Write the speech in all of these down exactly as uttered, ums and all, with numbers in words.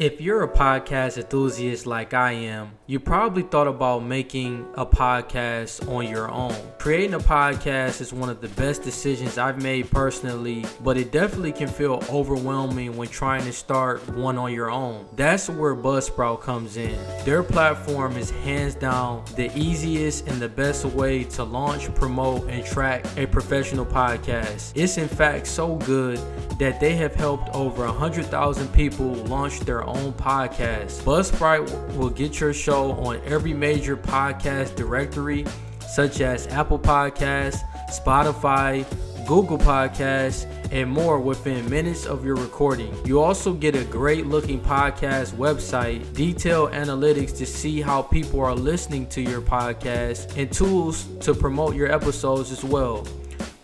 If you're a podcast enthusiast like I am, you probably thought about making a podcast on your own. Creating a podcast is one of the best decisions I've made personally, but it definitely can feel overwhelming when trying to start one on your own. That's where Buzzsprout comes in. Their platform is hands down the easiest and the best way to launch, promote, and track a professional podcast. It's in fact so good that they have helped over one hundred thousand people launch their own own podcast. Buzzsprout will get your show on every major podcast directory such as Apple Podcasts, Spotify, Google Podcasts, and more within minutes of your recording. You also get a great looking podcast website, detailed analytics to see how people are listening to your podcast, and tools to promote your episodes as well.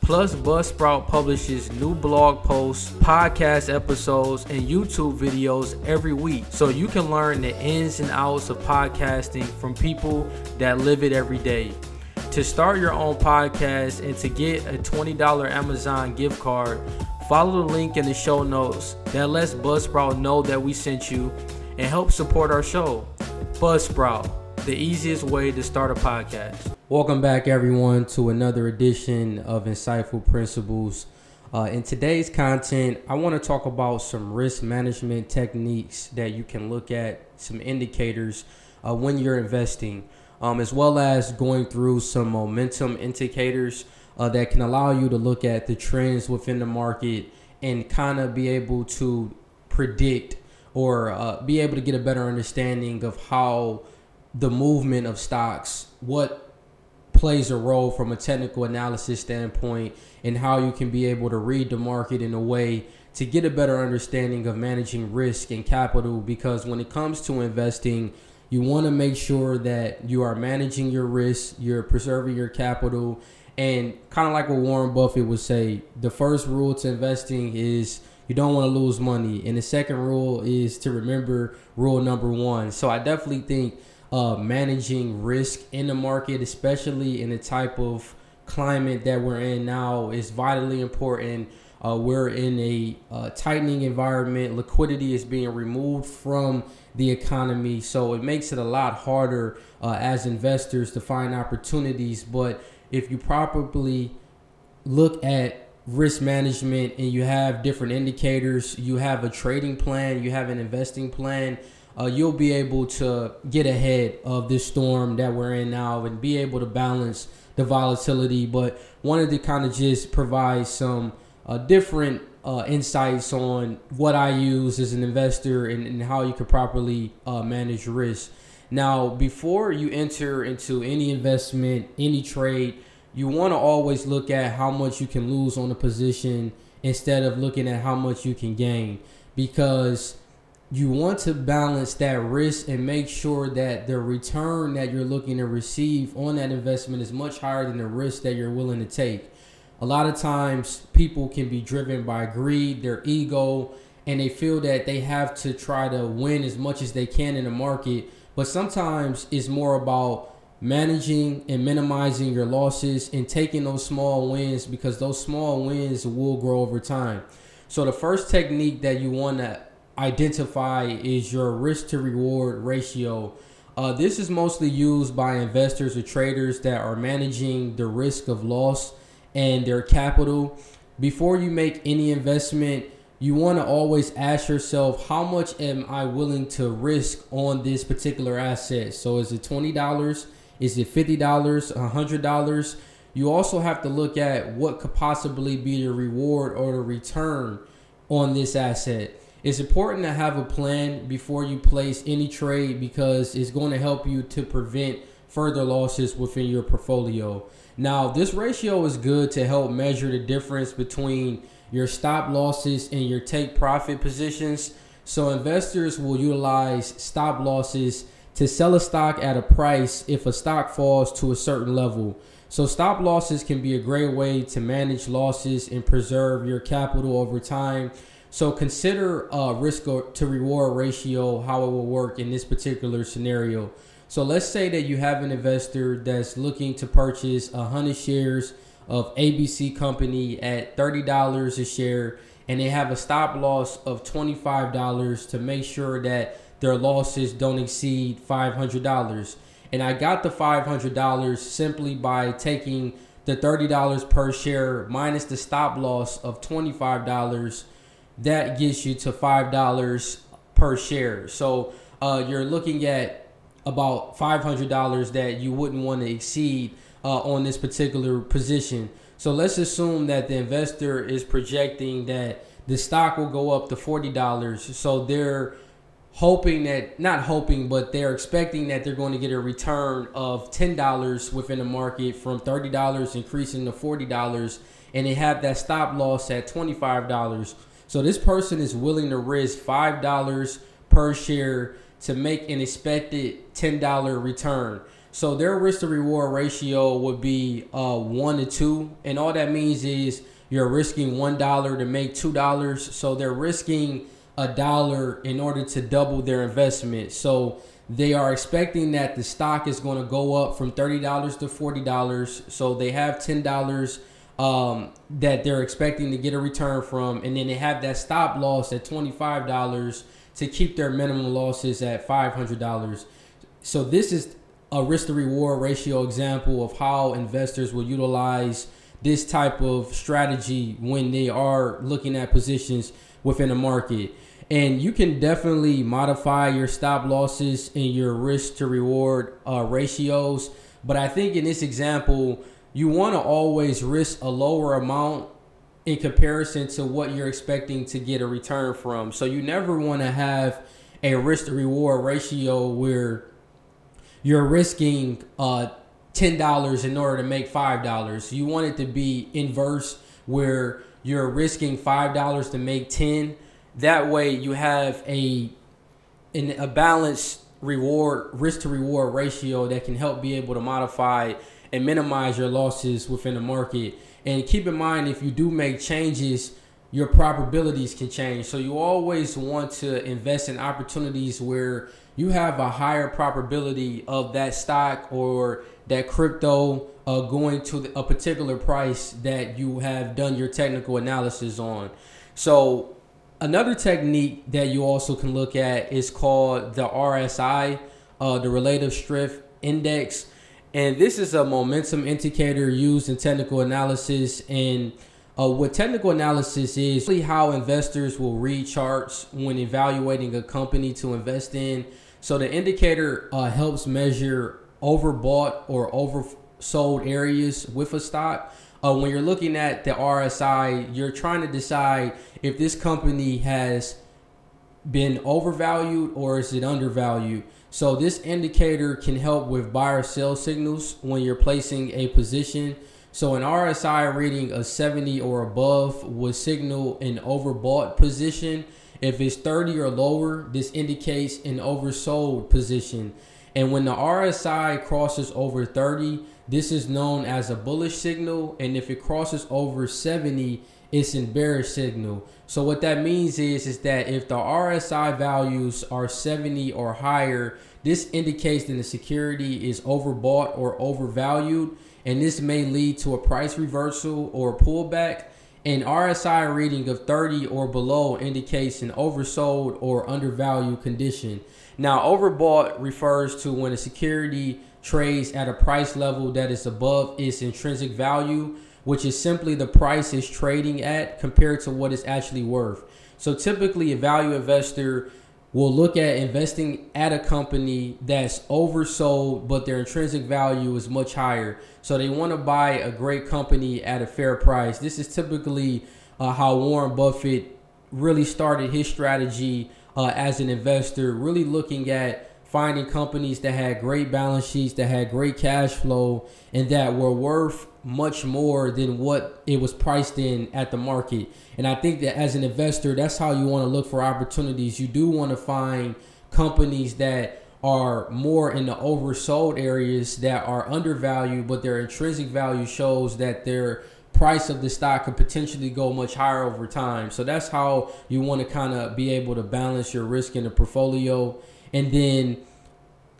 Plus, Buzzsprout publishes new blog posts, podcast episodes, and YouTube videos every week, so you can learn the ins and outs of podcasting from people that live it every day. To start your own podcast and to get a twenty dollars Amazon gift card, follow the link in the show notes that lets Buzzsprout know that we sent you and help support our show. Buzzsprout, the easiest way to start a podcast. Welcome back, everyone, to another edition of Insightful Principles. Uh, in today's content, I want to talk about some risk management techniques that you can look at, some indicators uh, when you're investing, um, as well as going through some momentum indicators uh, that can allow you to look at the trends within the market and kind of be able to predict or uh, be able to get a better understanding of how the movement of stocks, what plays a role from a technical analysis standpoint, and how you can be able to read the market in a way to get a better understanding of managing risk and capital. Because when it comes to investing, you want to make sure that you are managing your risk, you're preserving your capital, and kind of like what Warren Buffett would say, the first rule to investing is you don't want to lose money, and the second rule is to remember rule number one. So I definitely think Uh, managing risk in the market, especially in the type of climate that we're in now, is vitally important. Uh, we're in a uh, tightening environment. Liquidity is being removed from the economy, so it makes it a lot harder uh, as investors to find opportunities. But if you properly look at risk management and you have different indicators, you have a trading plan, you have an investing plan, Uh, you'll be able to get ahead of this storm that we're in now and be able to balance the volatility. But wanted to kind of just provide some uh, different uh, insights on what I use as an investor and, and how you can properly uh, manage risk. Now, before you enter into any investment, any trade, you want to always look at how much you can lose on a position instead of looking at how much you can gain, because you want to balance that risk and make sure that the return that you're looking to receive on that investment is much higher than the risk that you're willing to take. A lot of times people can be driven by greed, their ego, and they feel that they have to try to win as much as they can in the market. But sometimes it's more about managing and minimizing your losses and taking those small wins, because those small wins will grow over time. So the first technique that you want to identify is your risk to reward ratio. Uh, this is mostly used by investors or traders that are managing the risk of loss and their capital. Before you make any investment, you want to always ask yourself, how much am I willing to risk on this particular asset? So is it twenty dollars? Is it fifty dollars? one hundred dollars? You also have to look at what could possibly be the reward or the return on this asset. It's important to have a plan before you place any trade, because it's going to help you to prevent further losses within your portfolio. Now, this ratio is good to help measure the difference between your stop losses and your take profit positions. So investors will utilize stop losses to sell a stock at a price if a stock falls to a certain level. So stop losses can be a great way to manage losses and preserve your capital over time. So consider a risk to reward ratio, how it will work in this particular scenario. So let's say that you have an investor that's looking to purchase one hundred shares of A B C Company at thirty dollars a share, and they have a stop loss of twenty-five dollars to make sure that their losses don't exceed five hundred dollars. And I got the five hundred dollars simply by taking the thirty dollars per share minus the stop loss of twenty-five dollars. That gets you to five dollars per share. So uh, you're looking at about five hundred dollars that you wouldn't want to exceed uh, on this particular position. So let's assume that the investor is projecting that the stock will go up to forty dollars. So they're hoping that, not hoping, but they're expecting that they're going to get a return of ten dollars within the market from thirty dollars increasing to forty dollars, and they have that stop loss at twenty-five dollars. So this person is willing to risk five dollars per share to make an expected ten dollars return. So their risk to reward ratio would be uh, one to two. And all that means is you're risking one dollar to make two dollars. So they're risking a dollar in order to double their investment. So they are expecting that the stock is going to go up from thirty dollars to forty dollars. So they have ten dollars um, that they're expecting to get a return from. And then they have that stop loss at twenty-five dollars to keep their minimum losses at five hundred dollars. So this is a risk to reward ratio example of how investors will utilize this type of strategy when they are looking at positions within the market. And you can definitely modify your stop losses and your risk to reward uh, ratios. But I think in this example, you want to always risk a lower amount in comparison to what you're expecting to get a return from. So you never want to have a risk to reward ratio where you're risking uh, ten dollars in order to make five dollars. You want it to be inverse where you're risking five dollars to make ten. That way you have a an, a balanced reward, risk to reward ratio that can help be able to modify and minimize your losses within the market. And keep in mind, if you do make changes, your probabilities can change. So you always want to invest in opportunities where you have a higher probability of that stock or that crypto uh, going to a particular price that you have done your technical analysis on. So another technique that you also can look at is called the R S I, uh, the Relative Strength Index. And this is a momentum indicator used in technical analysis. And Uh, what technical analysis is really how investors will read charts when evaluating a company to invest in. So the indicator uh, helps measure overbought or oversold areas with a stock. Uh, when you're looking at the R S I, you're trying to decide if this company has been overvalued or is it undervalued. So this indicator can help with buy or sell signals when you're placing a position. So an R S I reading of seventy or above would signal an overbought position. If it's thirty or lower, this indicates an oversold position. And when the R S I crosses over thirty, this is known as a bullish signal. And if it crosses over seventy, it's an bearish signal. So what that means is, is that if the R S I values are seventy or higher, this indicates that the security is overbought or overvalued. And this may lead to a price reversal or pullback. An R S I reading of thirty or below indicates an oversold or undervalued condition. Now, overbought refers to when a security trades at a price level that is above its intrinsic value, which is simply the price it's trading at compared to what it's actually worth. So typically a value investor will look at investing at a company that's oversold, but their intrinsic value is much higher. So they want to buy a great company at a fair price. This is typically uh, how Warren Buffett really started his strategy uh, as an investor, really looking at finding companies that had great balance sheets, that had great cash flow, and that were worth much more than what it was priced in at the market. And I think that as an investor, that's how you want to look for opportunities. You do want to find companies that are more in the oversold areas that are undervalued, but their intrinsic value shows that their price of the stock could potentially go much higher over time. So that's how you want to kind of be able to balance your risk in the portfolio. And then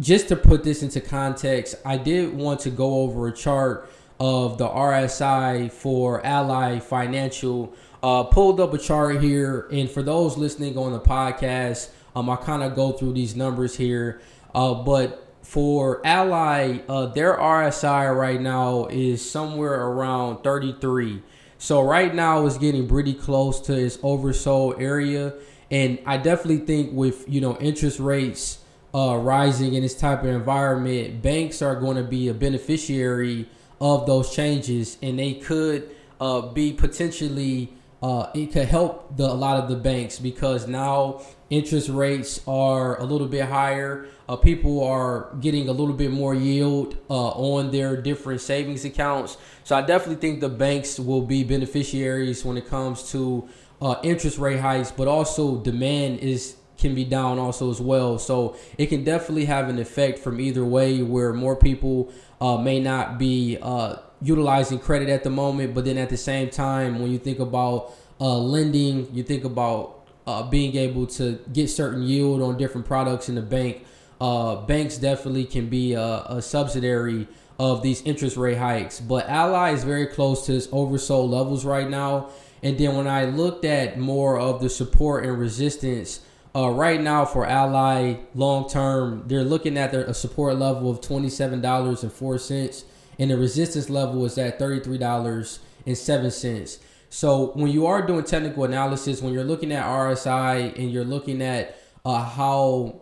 just to put this into context, I did want to go over a chart of the R S I for Ally Financial. uh, pulled up a chart here. And for those listening on the podcast, um, I kind of go through these numbers here. Uh, but for Ally, uh, their R S I right now is somewhere around thirty-three. So right now it's getting pretty close to its oversold area. And I definitely think with, you know, interest rates uh, rising in this type of environment, banks are going to be a beneficiary of those changes, and they could uh, be potentially, uh, it could help the, a lot of the banks, because now interest rates are a little bit higher. Uh, people are getting a little bit more yield uh, on their different savings accounts. So I definitely think the banks will be beneficiaries when it comes to uh, interest rate hikes, but also demand is can be down also as well. So it can definitely have an effect from either way, where more people uh, may not be uh, utilizing credit at the moment. But then at the same time, when you think about uh, lending, you think about uh, being able to get certain yield on different products in the bank. Uh, banks definitely can be a, a subsidiary of these interest rate hikes. But Ally is very close to its oversold levels right now. And then when I looked at more of the support and resistance, Uh, right now for Ally long term, they're looking at their, a support level of twenty-seven dollars and four cents, and the resistance level is at thirty-three dollars and seven cents. So when you are doing technical analysis, when you're looking at R S I and you're looking at uh, how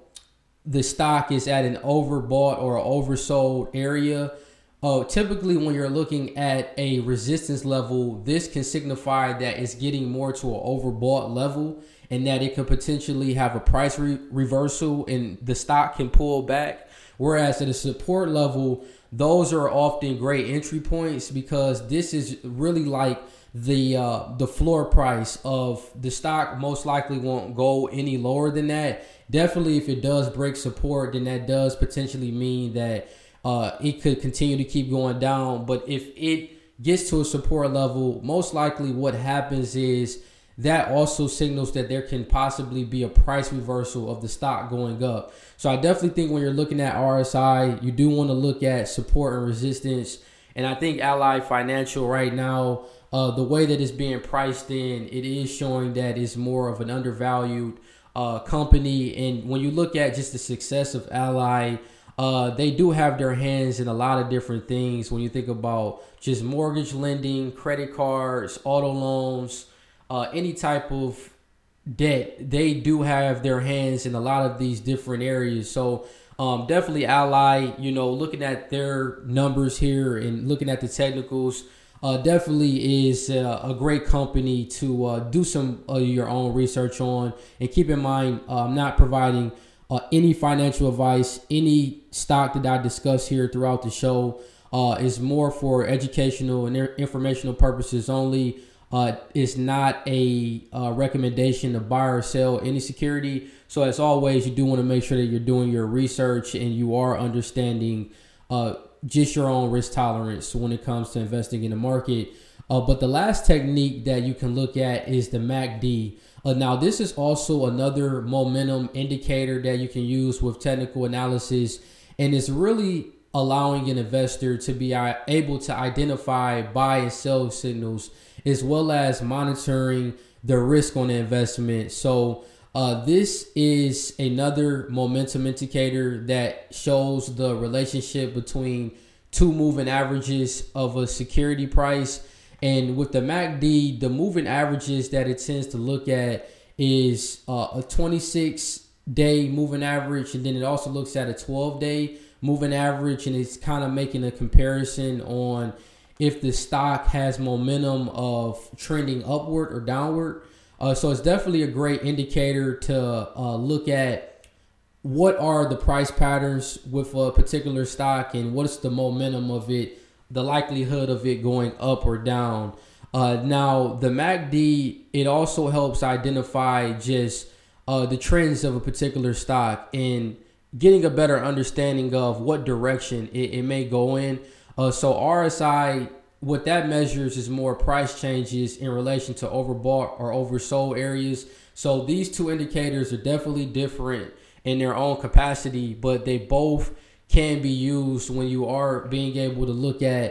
the stock is at an overbought or oversold area, uh, typically when you're looking at a resistance level, this can signify that it's getting more to an overbought level, and that it could potentially have a price re- reversal and the stock can pull back. Whereas at a support level, those are often great entry points, because this is really like the uh, the floor price of the stock. Most likely won't go any lower than that. Definitely if it does break support, then that does potentially mean that uh, it could continue to keep going down. But if it gets to a support level, most likely what happens is that also signals that there can possibly be a price reversal of the stock going up. So I definitely think when you're looking at R S I, you do want to look at support and resistance. And I think Ally Financial right now, uh, the way that it's being priced in, it is showing that it's more of an undervalued uh, company. And when you look at just the success of Ally, uh, they do have their hands in a lot of different things. When you think about just mortgage lending, credit cards, auto loans, Uh, any type of debt, they do have their hands in a lot of these different areas. So um, definitely Ally, you know, looking at their numbers here and looking at the technicals, uh, definitely is uh, a great company to uh, do some of your own research on. And keep in mind, uh, I'm not providing uh, any financial advice. Any stock that I discuss here throughout the show uh, is more for educational and informational purposes only. Uh, it's not a uh, recommendation to buy or sell any security. So as always, you do want to make sure that you're doing your research and you are understanding uh, just your own risk tolerance when it comes to investing in the market. Uh, but the last technique that you can look at is the M A C D. Uh, now, this is also another momentum indicator that you can use with technical analysis, and it's really allowing an investor to be able to identify buy and sell signals, as well as monitoring the risk on the investment. So uh, this is another momentum indicator that shows the relationship between two moving averages of a security price. And with the M A C D, the moving averages that it tends to look at is uh, a twenty-six day moving average, and then it also looks at a twelve day moving average, and it's kind of making a comparison on if the stock has momentum of trending upward or downward. Uh, so it's definitely a great indicator to uh, look at what are the price patterns with a particular stock and what's the momentum of it, the likelihood of it going up or down. Uh, now, the M A C D, it also helps identify just uh, the trends of a particular stock and getting a better understanding of what direction it, it may go in. Uh, so R S I, what that measures is more price changes in relation to overbought or oversold areas. So these two indicators are definitely different in their own capacity, but they both can be used when you are being able to look at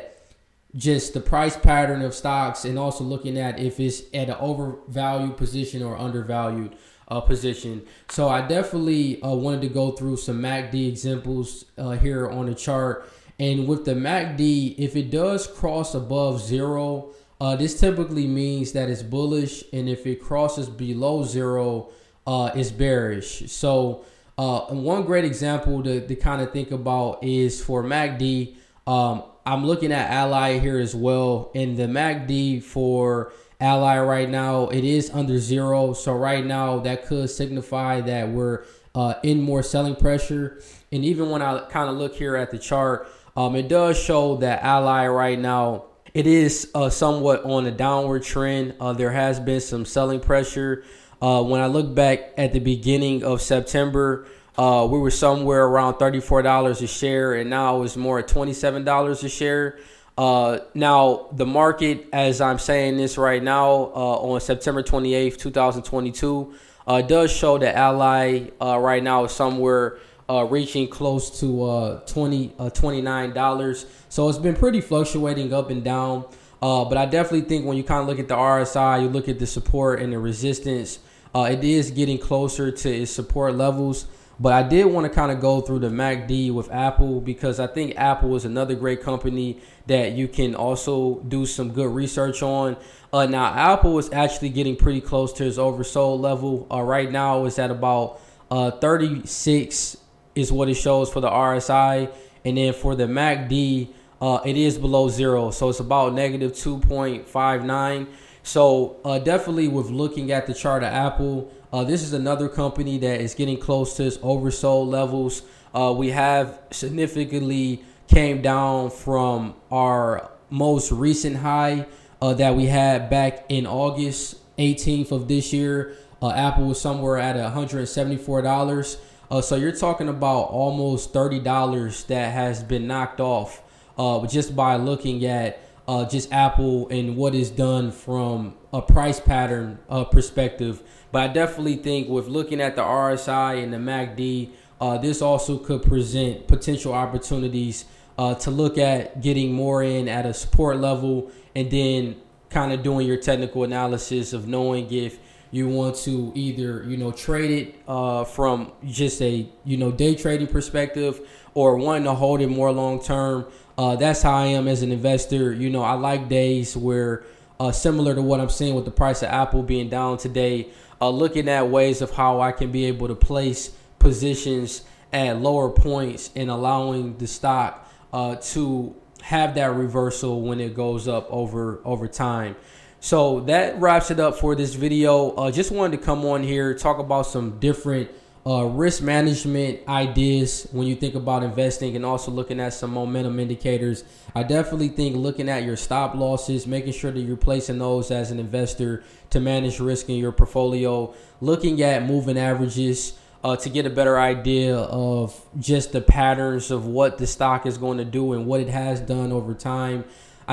just the price pattern of stocks, and also looking at if it's at an overvalued position or undervalued uh, position. So I definitely uh, wanted to go through some M A C D examples uh, here on the chart. And with the M A C D, if it does cross above zero, uh, this typically means that it's bullish. And if it crosses below zero, uh, it's bearish. So uh, one great example to, to kind of think about is for M A C D. Um, I'm looking at Ally here as well, and the M A C D for Ally right now, it is under zero. So right now that could signify that we're uh, in more selling pressure. And even when I kind of look here at the chart, um, it does show that Ally right now, it is uh, somewhat on a downward trend. Uh, there has been some selling pressure. Uh, when I look back at the beginning of September, Uh, we were somewhere around thirty-four dollars a share, and now it's more at twenty-seven dollars a share. Uh, now, the market, as I'm saying this right now, uh, on September twenty-eighth, twenty twenty-two, uh, does show that Ally uh, right now is somewhere uh, reaching close to uh, twenty dollars, twenty-nine dollars. So it's been pretty fluctuating up and down. Uh, but I definitely think when you kind of look at the R S I, you look at the support and the resistance, uh, it is getting closer to its support levels. But I did want to kind of go through the M A C D with Apple, because I think Apple is another great company that you can also do some good research on. Uh, now, Apple is actually getting pretty close to its oversold level. Uh, right now, it's at about uh, thirty-six is what it shows for the R S I. And then for the M A C D, uh, it is below zero. So it's about negative two point five nine. So uh, definitely with looking at the chart of Apple, uh, this is another company that is getting close to its oversold levels. Uh, we have significantly came down from our most recent high uh, that we had back in August eighteenth of this year. Uh, Apple was somewhere at one hundred seventy-four dollars. Uh, so you're talking about almost thirty dollars that has been knocked off uh, just by looking at Uh, just Apple and what is done from a price pattern uh, perspective. But I definitely think with looking at the R S I and the M A C D, uh, this also could present potential opportunities uh, to look at getting more in at a support level, and then kind of doing your technical analysis of knowing if you want to either, you know, trade it uh, from just a, you know, day trading perspective, or wanting to hold it more long term. Uh, that's how I am as an investor. You know, I like days where uh, similar to what I'm seeing with the price of Apple being down today, uh, looking at ways of how I can be able to place positions at lower points and allowing the stock uh, to have that reversal when it goes up over over time. So that wraps it up for this video. Uh, just wanted to come on here, talk about some different Uh, risk management ideas when you think about investing, and also looking at some momentum indicators. I definitely think looking at your stop losses, making sure that you're placing those as an investor to manage risk in your portfolio, looking at moving averages uh, to get a better idea of just the patterns of what the stock is going to do and what it has done over time.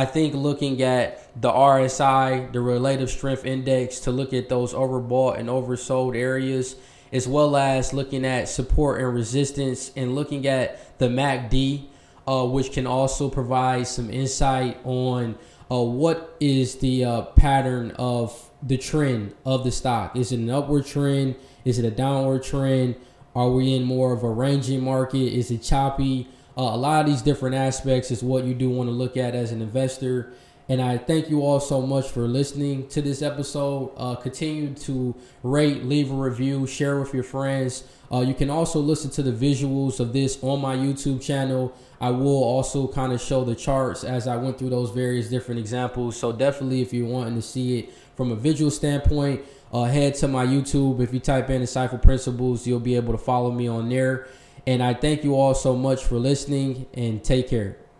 I think looking at the R S I, the relative strength index, to look at those overbought and oversold areas, as well as looking at support and resistance, and looking at the M A C D, uh, which can also provide some insight on uh, what is the uh, pattern of the trend of the stock. Is it an upward trend? Is it a downward trend? Are we in more of a ranging market? Is it choppy? Uh, a lot of these different aspects is what you do want to look at as an investor. And I thank you all so much for listening to this episode. Uh, continue to rate, leave a review, share with your friends. Uh, you can also listen to the visuals of this on my YouTube channel. I will also kind of show the charts as I went through those various different examples. So definitely if you're wanting to see it from a visual standpoint, uh, head to my YouTube. If you type in Insightful Principles, you'll be able to follow me on there. And I thank you all so much for listening, and take care.